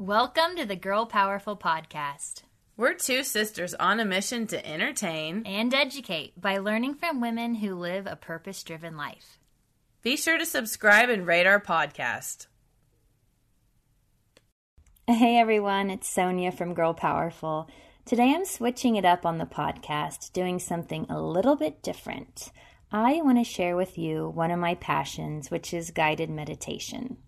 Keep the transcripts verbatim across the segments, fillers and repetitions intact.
Welcome to the Girl Powerful Podcast. We're two sisters on a mission to entertain and educate by learning from women who live a purpose-driven life. Be sure to subscribe and rate our podcast. Hey everyone, it's Sonia from Girl Powerful. Today I'm switching it up on the podcast, doing something a little bit different. I want to share with you one of my passions, which is guided meditation.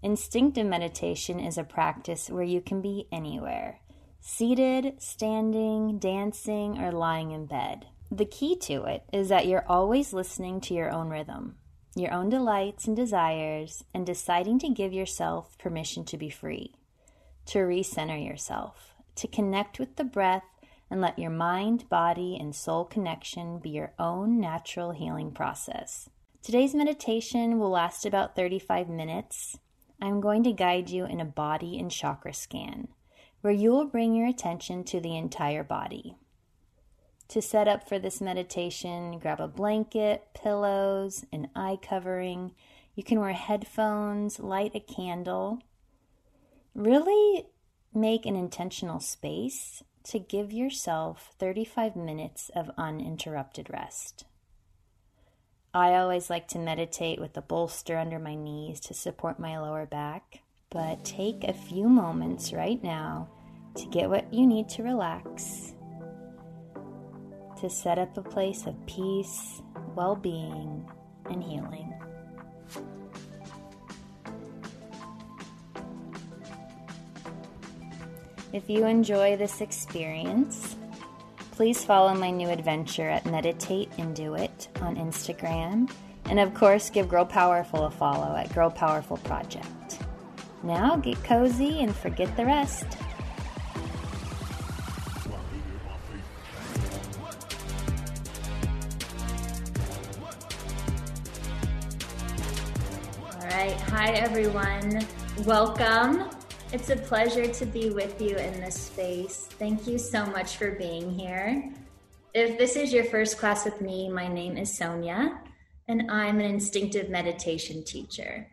Instinctive meditation is a practice where you can be anywhere, seated, standing, dancing, or lying in bed. The key to it is that you're always listening to your own rhythm, your own delights and desires, and deciding to give yourself permission to be free, to recenter yourself, to connect with the breath, and let your mind, body, and soul connection be your own natural healing process. Today's meditation will last about thirty-five minutes. I'm going to guide you in a body and chakra scan, where you will bring your attention to the entire body. To set up for this meditation, grab a blanket, pillows, an eye covering. You can wear headphones, light a candle. Really make an intentional space to give yourself thirty-five minutes of uninterrupted rest. I always like to meditate with a bolster under my knees to support my lower back, but take a few moments right now to get what you need to relax, to set up a place of peace, well-being, and healing. If you enjoy this experience, please follow my new adventure at Meditate and Do It on Instagram. And of course, give Grow Powerful a follow at Grow Powerful Project. Now get cozy and forget the rest. All right. Hi, everyone. Welcome. It's a pleasure to be with you in this space. Thank you so much for being here. If this is your first class with me, my name is Sonia, and I'm an instinctive meditation teacher.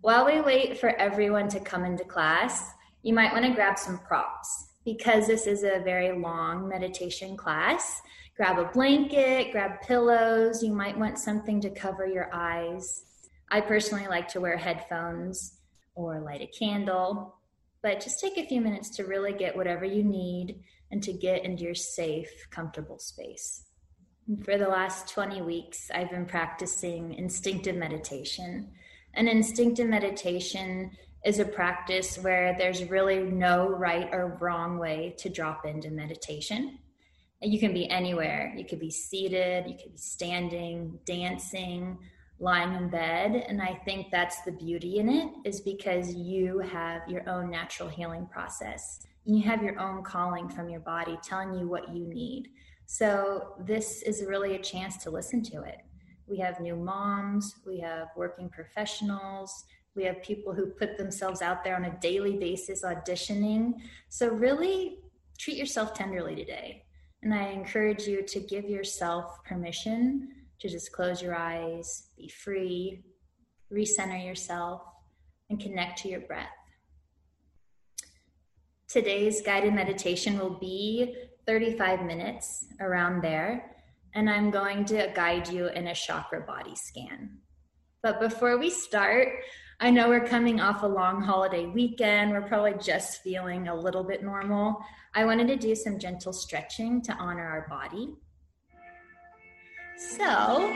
While we wait for everyone to come into class, you might want to grab some props. Because this is a very long meditation class, grab a blanket, grab pillows. You might want something to cover your eyes. I personally like to wear headphones or light a candle. But just take a few minutes to really get whatever you need and to get into your safe, comfortable space. For the last twenty weeks, I've been practicing instinctive meditation. And instinctive meditation is a practice where there's really no right or wrong way to drop into meditation. You can be anywhere. You could be seated, you could be standing, dancing, lying in bed. And I think that's the beauty in it, is because you have your own natural healing process. You have your own calling from your body telling you what you need. So this is really a chance to listen to it. We have new moms, we have working professionals, we have people who put themselves out there on a daily basis auditioning. So really treat yourself tenderly today. And I encourage you to give yourself permission to just close your eyes, be free, recenter yourself, and connect to your breath. Today's guided meditation will be thirty-five minutes, around there, and I'm going to guide you in a chakra body scan. But before we start, I know we're coming off a long holiday weekend. We're probably just feeling a little bit normal. I wanted to do some gentle stretching to honor our body. So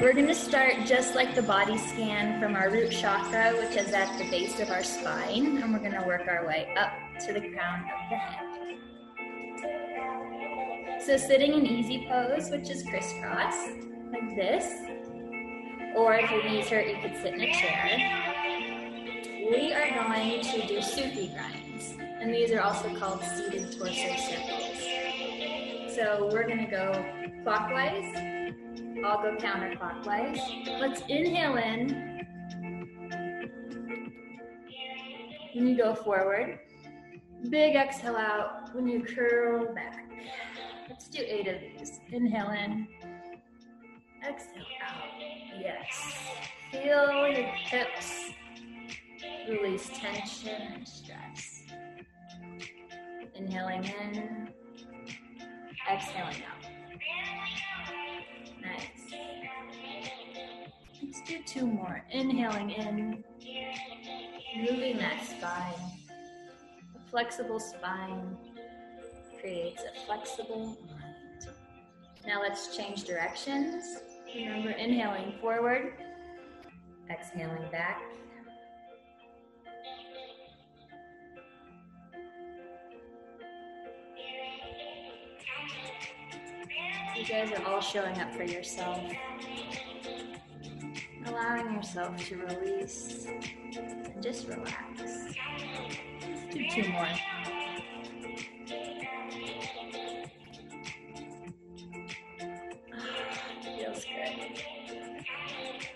we're going to start just like the body scan from our root chakra, which is at the base of our spine, and we're going to work our way up to the crown of the head. So sitting in easy pose, which is crisscrossed like this, or if you're easier, you could sit in a chair. We are going to do Sufi grinds, and these are also called seated torso circles. So we're going to go clockwise. I'll go counterclockwise. Let's inhale in. When you go forward, big exhale out when you curl back. Let's do eight of these. Inhale in. Exhale out. Yes. Feel your hips. Release tension and stress. Inhaling in, exhaling out. Nice. Let's do two more. Inhaling in, moving that spine. A flexible spine creates a flexible mind. Now let's change directions. Remember, inhaling forward, exhaling back. You guys are all showing up for yourself, allowing yourself to release and just relax. Let's do two more. Oh, feels good.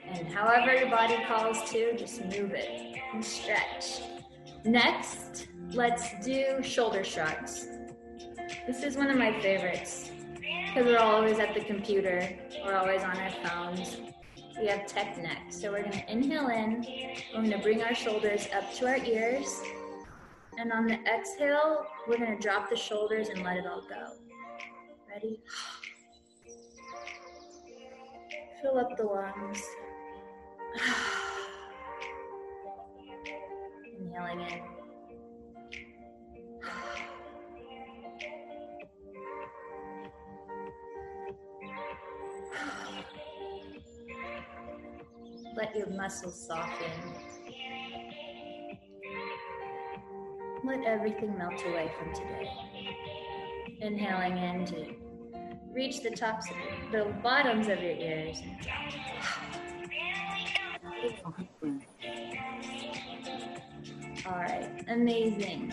And however your body calls to, just move it and stretch. Next, let's do shoulder shrugs. This is one of my favorites, because we're always at the computer, we're always on our phones. We have tech neck, so we're going to inhale in, we're going to bring our shoulders up to our ears, and on the exhale, we're going to drop the shoulders and let it all go. Ready? Fill up the lungs. Inhaling in. Let your muscles soften. Let everything melt away from today. Inhaling in to reach the tops of your, the bottoms of your ears. All right, amazing.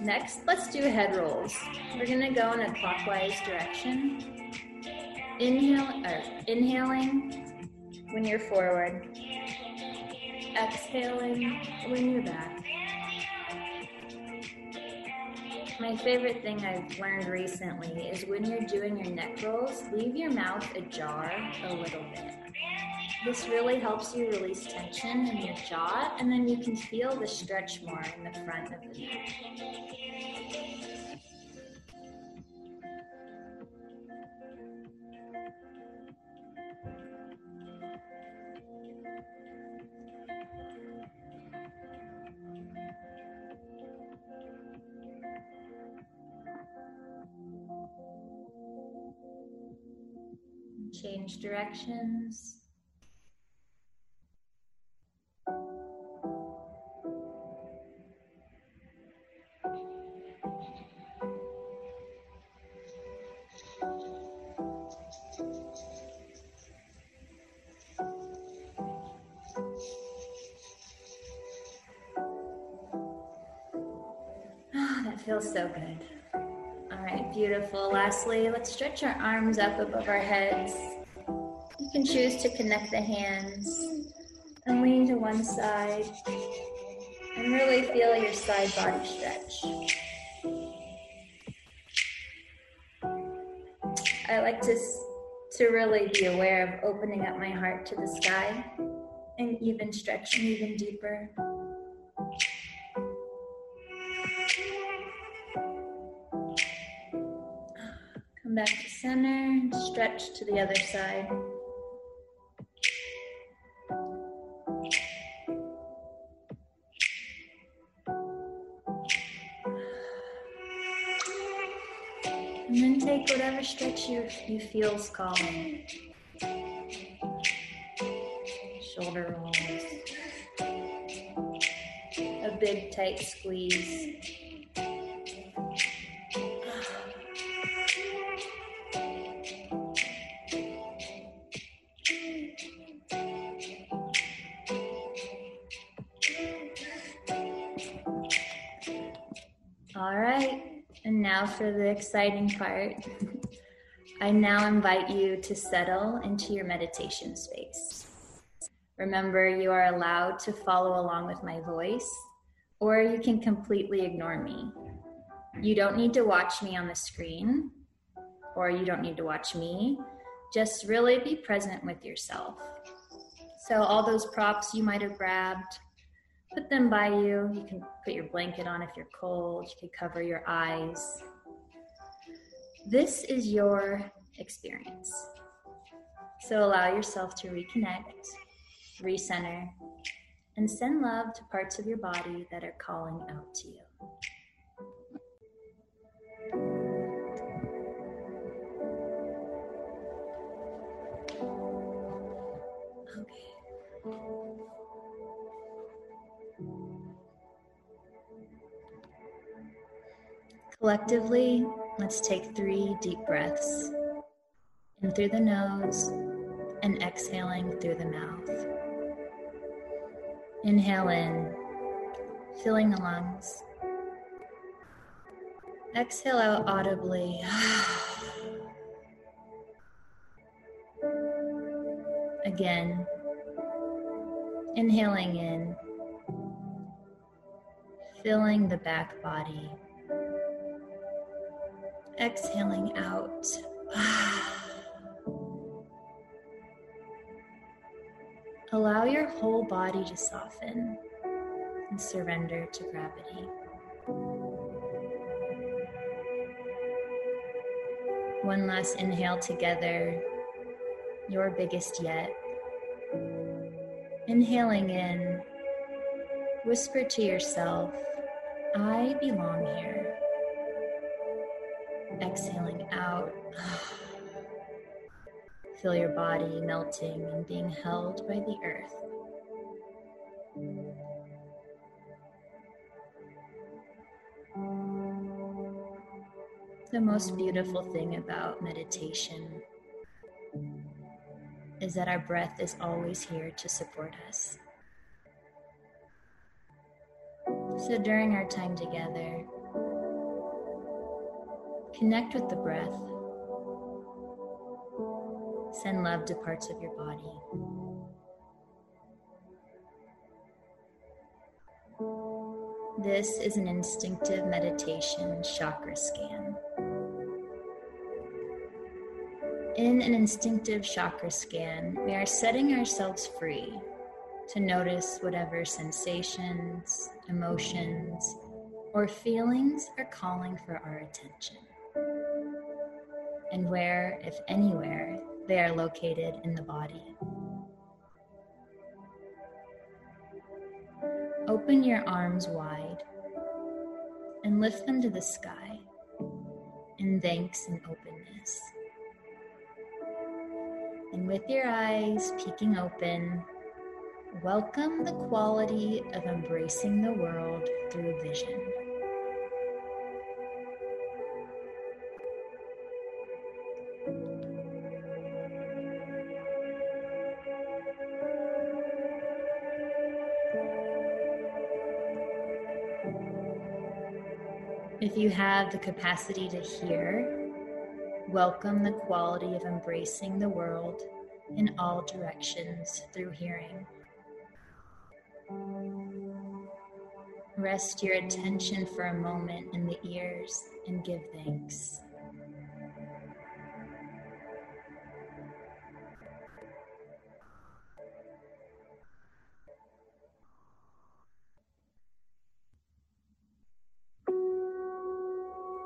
Next, let's do head rolls. We're gonna go in a clockwise direction. Inhale, or inhaling. When you're forward, exhaling when you're back. My favorite thing I've learned recently is when you're doing your neck rolls, leave your mouth ajar a little bit. This really helps you release tension in your jaw, and then you can feel the stretch more in the front of the neck. Change directions. Ah, that feels so good. All right, beautiful. Lastly, let's stretch our arms up above our heads. You can choose to connect the hands and lean to one side and really feel your side body stretch. I like to, to really be aware of opening up my heart to the sky and even stretching even deeper. Come back to center and stretch to the other side. And then take whatever stretch you, you feels calm. Shoulder rolls. A big tight squeeze. All right, and now for the exciting part. I now invite you to settle into your meditation space. Remember, you are allowed to follow along with my voice, or you can completely ignore me. You don't need to watch me on the screen, or you don't need to watch me. Just really be present with yourself. So all those props you might have grabbed, put them by you. You can put your blanket on if you're cold. You can cover your eyes. This is your experience. So allow yourself to reconnect, recenter, and send love to parts of your body that are calling out to you. Collectively, let's take three deep breaths, in through the nose and exhaling through the mouth. Inhale in, filling the lungs. Exhale out audibly. Again, inhaling in, filling the back body. Exhaling out. Allow your whole body to soften and surrender to gravity. One last inhale together, your biggest yet. Inhaling in, whisper to yourself, I belong here. Exhaling out, feel your body melting and being held by the earth. The most beautiful thing about meditation is that our breath is always here to support us. So during our time together, connect with the breath. Send love to parts of your body. This is an instinctive meditation chakra scan. In an instinctive chakra scan, we are setting ourselves free to notice whatever sensations, emotions, or feelings are calling for our attention, and where, if anywhere, they are located in the body. Open your arms wide and lift them to the sky in thanks and openness. And with your eyes peeking open, welcome the quality of embracing the world through vision. If you have the capacity to hear, welcome the quality of embracing the world in all directions through hearing. Rest your attention for a moment in the ears and give thanks.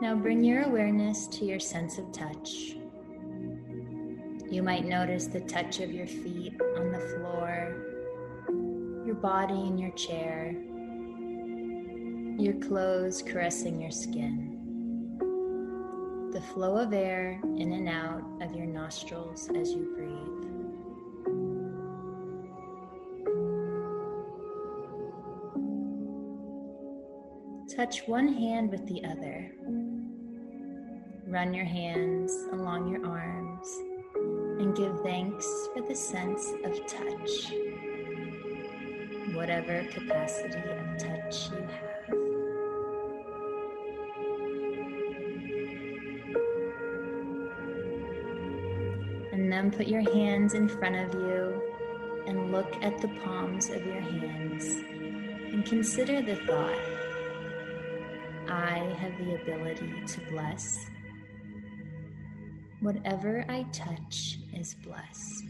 Now bring your awareness to your sense of touch. You might notice the touch of your feet on the floor, your body in your chair, your clothes caressing your skin. the flow of air in and out of your nostrils as you breathe. Touch one hand with the other. Run your hands along your arms and give thanks for the sense of touch, whatever capacity of touch you have. And then put your hands in front of you and look at the palms of your hands and consider the thought, I have the ability to bless. Whatever I touch is blessed.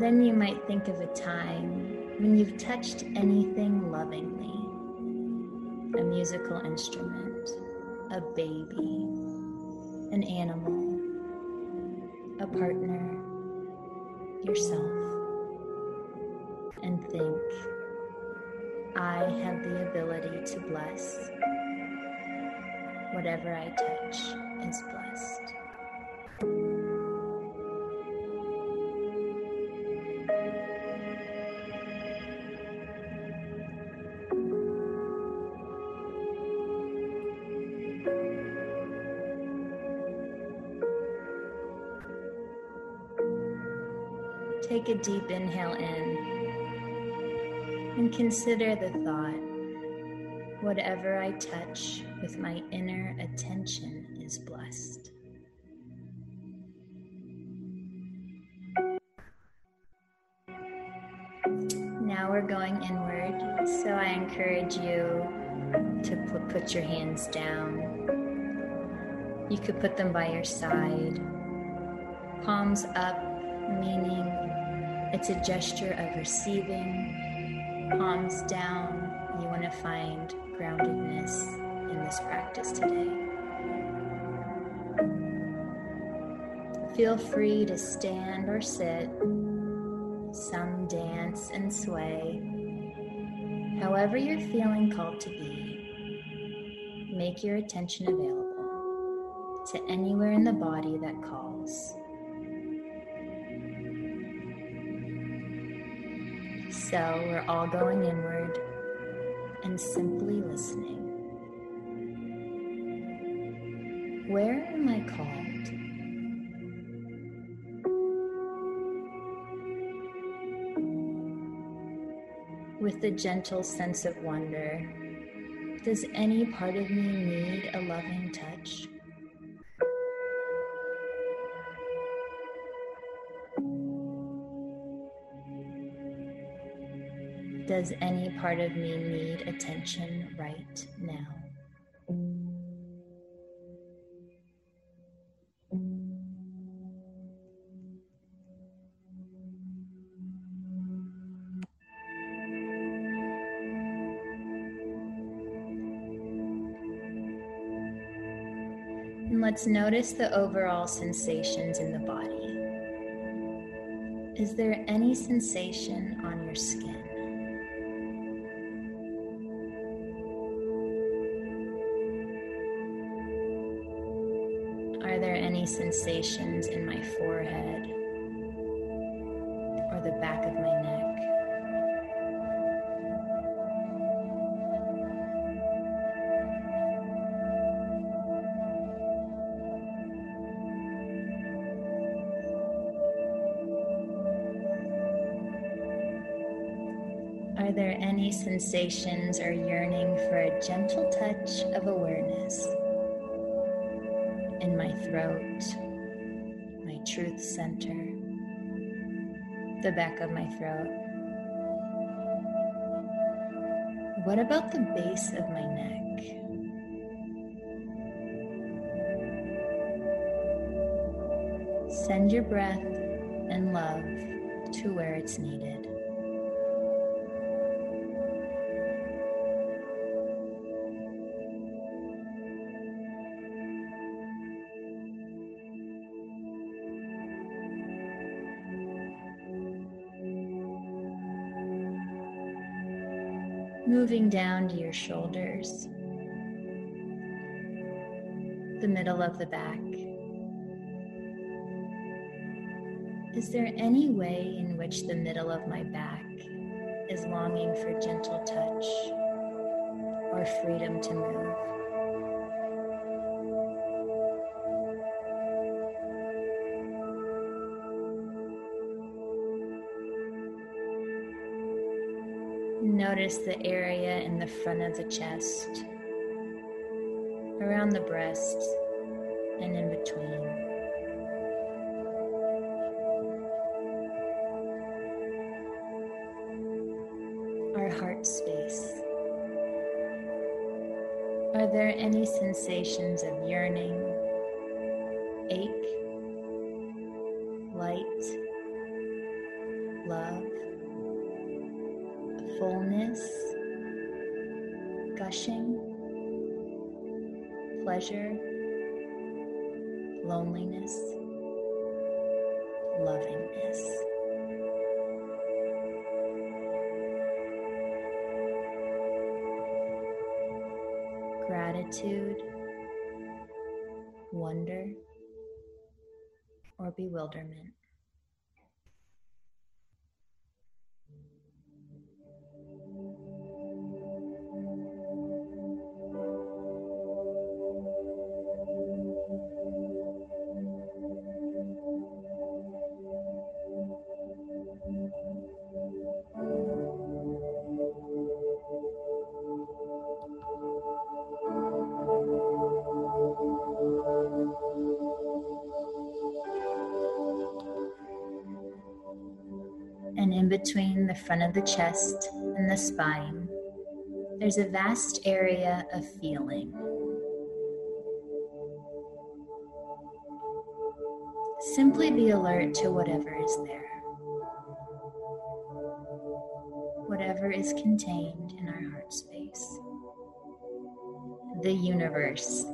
Then you might think of a time when you've touched anything lovingly, a musical instrument, a baby, an animal, a partner, yourself, and think, I have the ability to bless. Whatever I touch is blessed. Take a deep inhale in and consider the thought, whatever I touch with my inner attention is blessed. Now we're going inward, so I encourage you to put your hands down. You could put them by your side, palms up, meaning it's a gesture of receiving, palms down. You want to find groundedness in this practice today. Feel free to stand or sit. Some dance and sway. However you're feeling called to be, make your attention available to anywhere in the body that calls. So we're all going inward and simply listening. Where am I called? With a gentle sense of wonder, does any part of me need a loving touch? Does any part of me need attention right now? And let's notice the overall sensations in the body. Is there any sensation on your skin? Are there any sensations in my forehead or the back of my neck? Are there any sensations or yearning for a gentle touch of awareness? In my throat, my truth center, the back of my throat. What about the base of my neck? Send your breath and love to where it's needed. moving down to your shoulders, the middle of the back. Is there any way in which the middle of my back is longing for gentle touch or freedom to move? Notice the area in the front of the chest, around the breast, and in between. Heart space. Are there any sensations of yearning, ache, light, love, fullness, gushing, pleasure, loneliness, lovingness? Gratitude, wonder, or bewilderment. Between the front of the chest and the spine, there's a vast area of feeling. Simply be alert to whatever is there, whatever is contained in our heart space, the universe,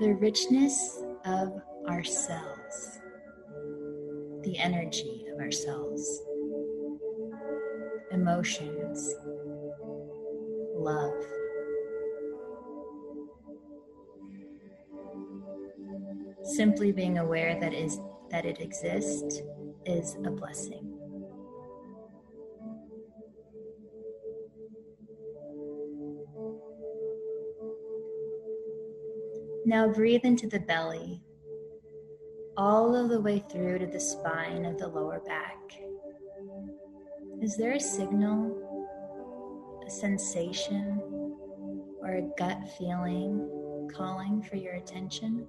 the richness of ourselves, the energy of ourselves, emotions, love. Simply being aware that is that it exists is a blessing. Now breathe into the belly, all of the way through to the spine of the lower back. Is there a signal, a sensation, or a gut feeling calling for your attention?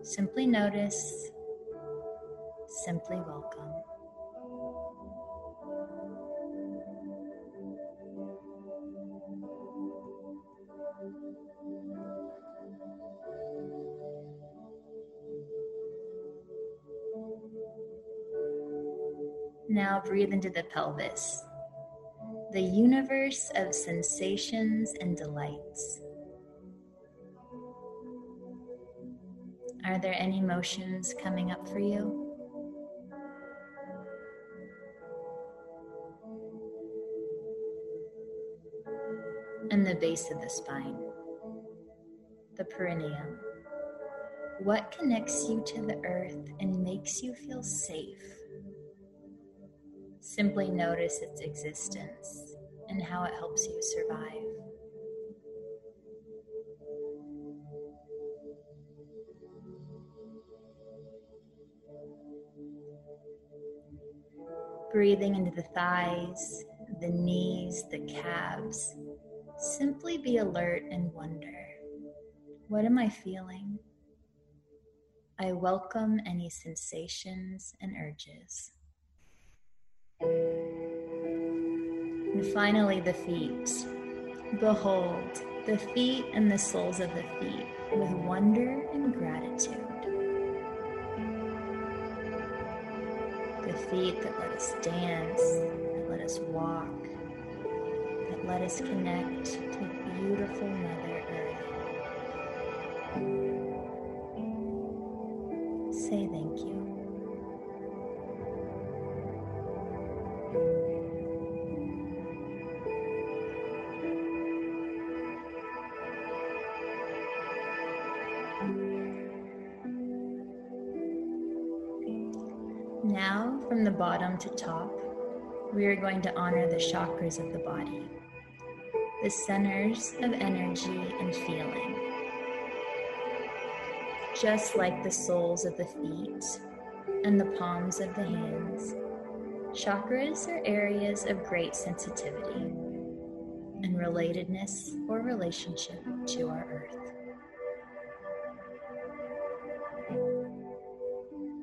Simply notice, simply welcome. Now breathe into the pelvis, the universe of sensations and delights. Are there any emotions coming up for you? And the base of the spine, the perineum. What connects you to the earth and makes you feel safe? Simply notice its existence and how it helps you survive. Breathing into the thighs, the knees, the calves. Simply be alert and wonder, what am I feeling? I welcome any sensations and urges. And finally, the feet. Behold the feet and the soles of the feet with wonder and gratitude. The feet that let us dance, that let us walk, that let us connect to beautiful Mother Earth. Say thank you. Now, from the bottom to top, we are going to honor the chakras of the body, the centers of energy and feeling. Just like the soles of the feet and the palms of the hands, chakras are areas of great sensitivity and relatedness or relationship to our earth.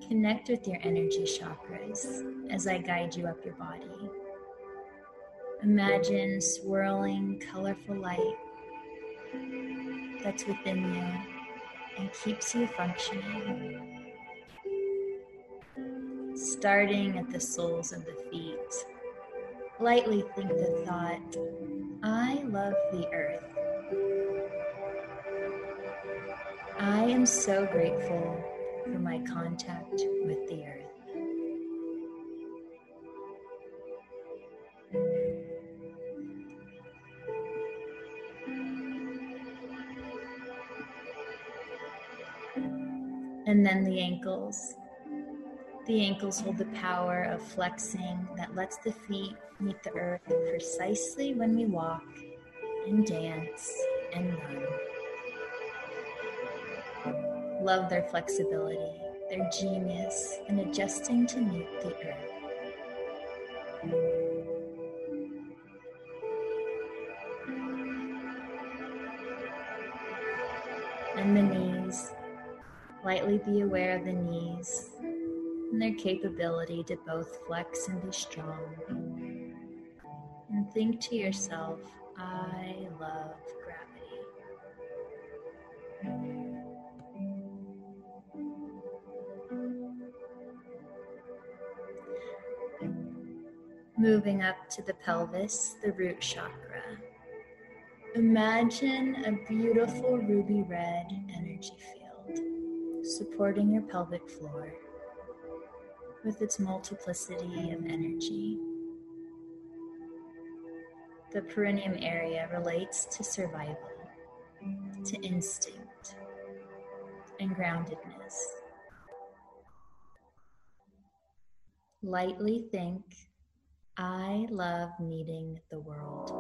Connect with your energy chakras as I guide you up your body. Imagine swirling, colorful light that's within you and keeps you functioning. Starting at the soles of the feet, lightly think the thought, I love the earth. I am so grateful for my contact with the earth. And then the ankles. The ankles hold the power of flexing that lets the feet meet the earth precisely when we walk and dance and run. Love their flexibility, their genius in adjusting to meet the earth. And the knees. Lightly be aware of the knees and their capability to both flex and be strong. And think to yourself, I love gravity. Moving up to the pelvis, the root chakra. Imagine a beautiful ruby red energy field supporting your pelvic floor with its multiplicity of energy. The perineum area relates to survival, to instinct, and groundedness. Lightly think, I love meeting the world.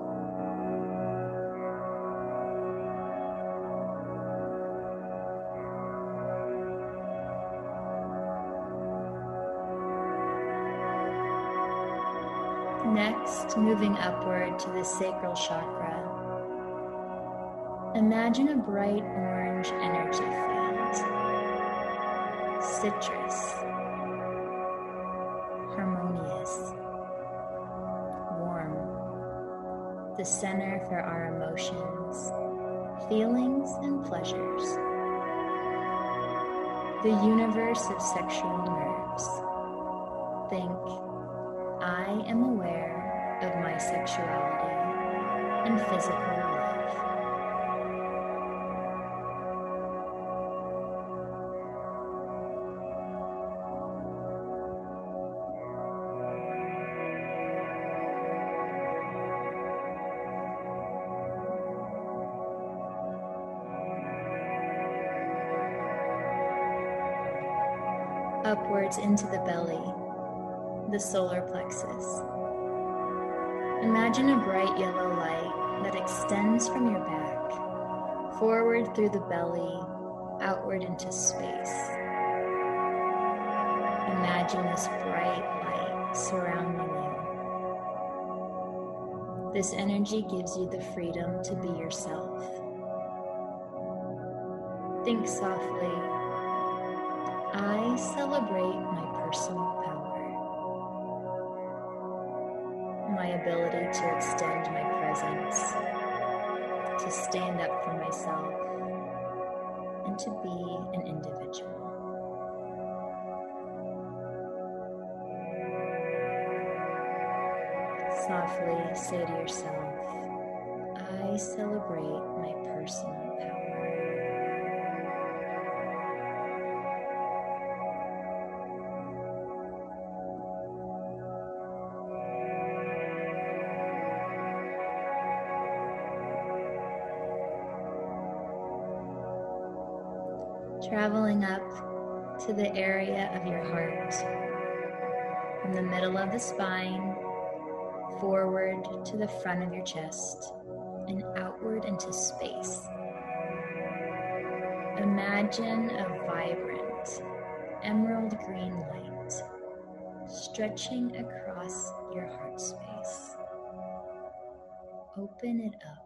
Next, moving upward to the sacral chakra, imagine a bright orange energy field, citrus, harmonious, warm, the center for our emotions, feelings, and pleasures, the universe of sexual nerves. Think, I am aware of my sexuality and physical love. Upwards into the belly, the solar plexus. Imagine a bright yellow light that extends from your back, forward through the belly, outward into space. Imagine this bright light surrounding you. This energy gives you the freedom to be yourself. Think softly, I celebrate my personal power, my ability to extend my presence, to stand up for myself, and to be an individual. Softly say to yourself, I celebrate my personal power. Traveling up to the area of your heart, from the middle of the spine forward to the front of your chest and outward into space. Imagine a vibrant emerald green light stretching across your heart space. Open it up.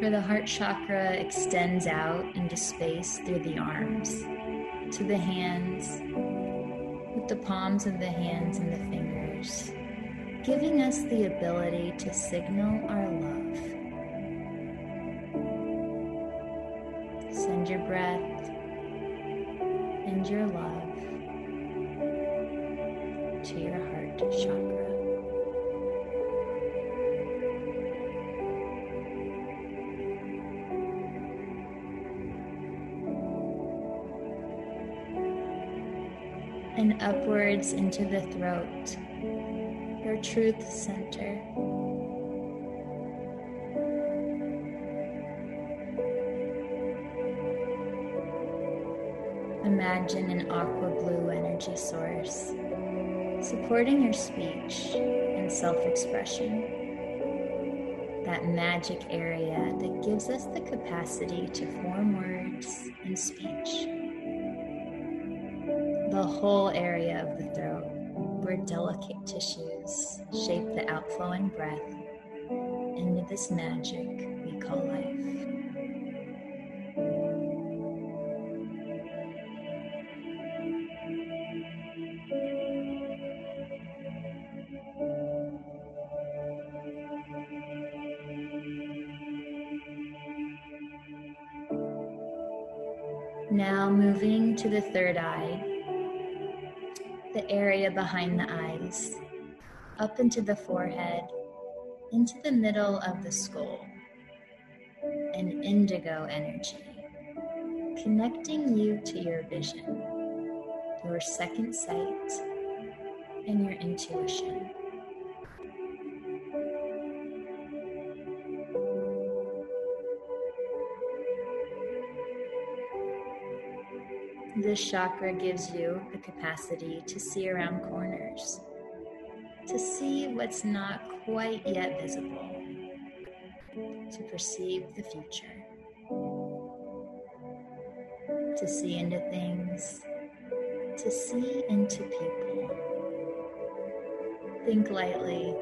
Where the heart chakra extends out into space through the arms to the hands, with the palms of the hands and the fingers, giving us the ability to signal our love. Send your breath and your love to your heart chakra. And upwards into the throat, your truth center. Imagine an aqua blue energy source supporting your speech and self-expression, that magic area that gives us the capacity to form words and speech. The whole area of the throat, where delicate tissues shape the outflowing breath into this magic we call life. Now moving to the third eye, the area behind the eyes, up into the forehead, into the middle of the skull, an indigo energy, connecting you to your vision, your second sight, and your intuition. This chakra gives you the capacity to see around corners, to see what's not quite yet visible, to perceive the future, to see into things, to see into people. Think lightly.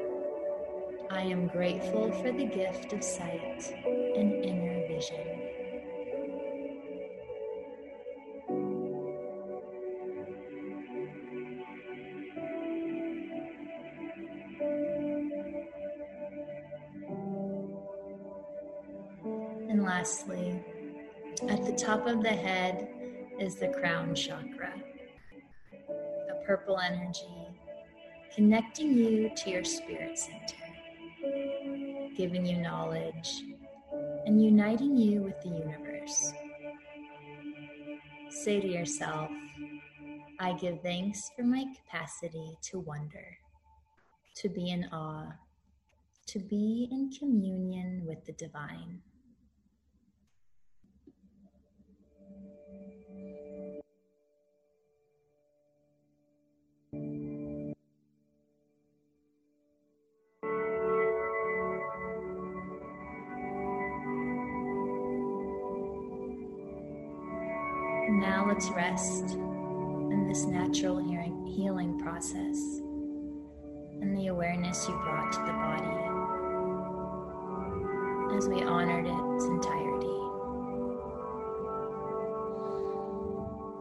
I am grateful for the gift of sight and inner vision. Lastly, at the top of the head is the crown chakra, a purple energy connecting you to your spirit center, giving you knowledge and uniting you with the universe. Say to yourself, I give thanks for my capacity to wonder, to be in awe, to be in communion with the divine. Now let's rest in this natural healing process and the awareness you brought to the body as we honored its entirety.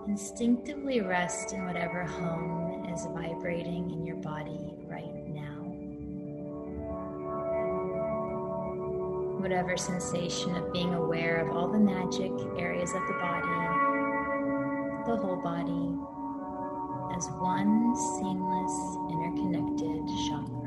Instinctively rest in whatever home is vibrating in your body right now. Whatever sensation of being aware of all the magic areas of the body, the whole body, as one seamless, interconnected chakra.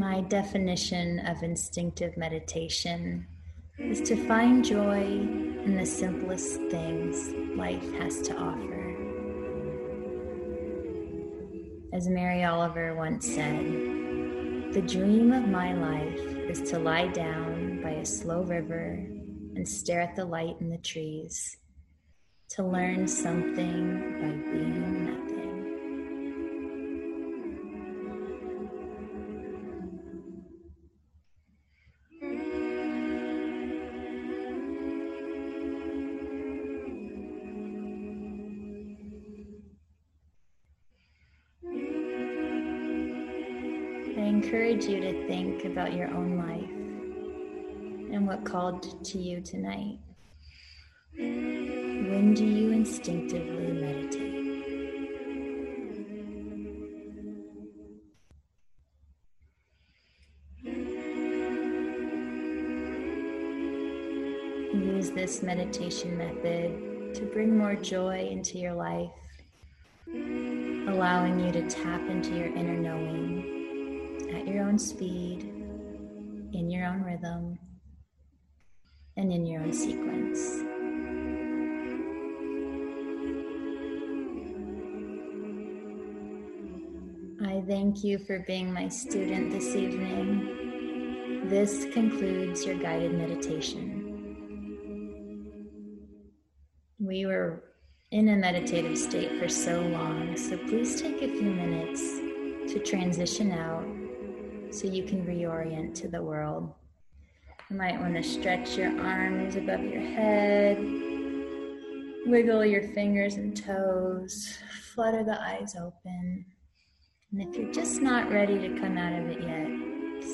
My definition of instinctive meditation is to find joy in the simplest things life has to offer. As Mary Oliver once said, the dream of my life is to lie down by a slow river and stare at the light in the trees, to learn something by being nothing. I encourage you to think about your own life and what called to you tonight. When do you instinctively meditate? Use this meditation method to bring more joy into your life, allowing you to tap into your inner knowing at your own speed, in your own rhythm, and in your own sequence. I thank you for being my student this evening. This concludes your guided meditation. We were in a meditative state for so long, so please take a few minutes to transition out so you can reorient to the world. You might want to stretch your arms above your head, wiggle your fingers and toes, flutter the eyes open. And if you're just not ready to come out of it yet,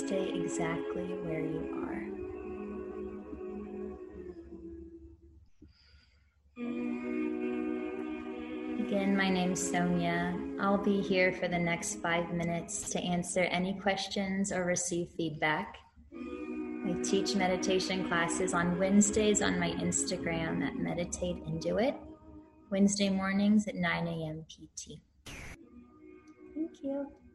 stay exactly where you are. Again, my name's Sonia. I'll be here for the next five minutes to answer any questions or receive feedback. I teach meditation classes on Wednesdays on my Instagram at Meditate and Do It, Wednesday mornings at nine a.m. P T. Thank you.